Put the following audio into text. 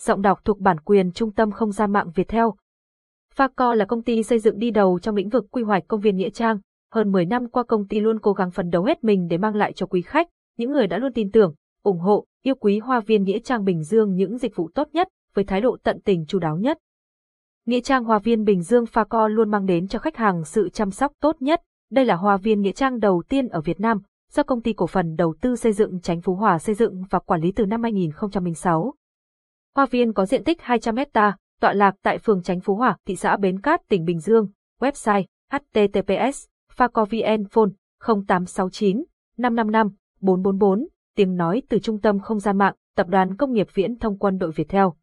Giọng đọc thuộc bản quyền Trung tâm Không gian mạng Việt Theo. Phaco là công ty xây dựng đi đầu trong lĩnh vực quy hoạch công viên nghĩa trang. Hơn 10 năm qua, công ty luôn cố gắng phấn đấu hết mình để mang lại cho quý khách, những người đã luôn tin tưởng, ủng hộ, yêu quý Hoa viên nghĩa trang Bình Dương những dịch vụ tốt nhất với thái độ tận tình chu đáo nhất. Nghĩa trang Hoa viên Bình Dương Phaco luôn mang đến cho khách hàng sự chăm sóc tốt nhất. Đây là hoa viên nghĩa trang đầu tiên ở Việt Nam, do Công ty Cổ phần Đầu tư Xây dựng Chánh Phú Hòa xây dựng và quản lý từ năm 2006. Hoa viên có diện tích 200 ha, tọa lạc tại phường Chánh Phú Hòa, thị xã Bến Cát, tỉnh Bình Dương. Website: https://phaco.vn. Phone: 0869 555 444. Tiếng nói từ Trung tâm Không gian mạng, Tập đoàn Công nghiệp Viễn thông Quân đội Việt Theo.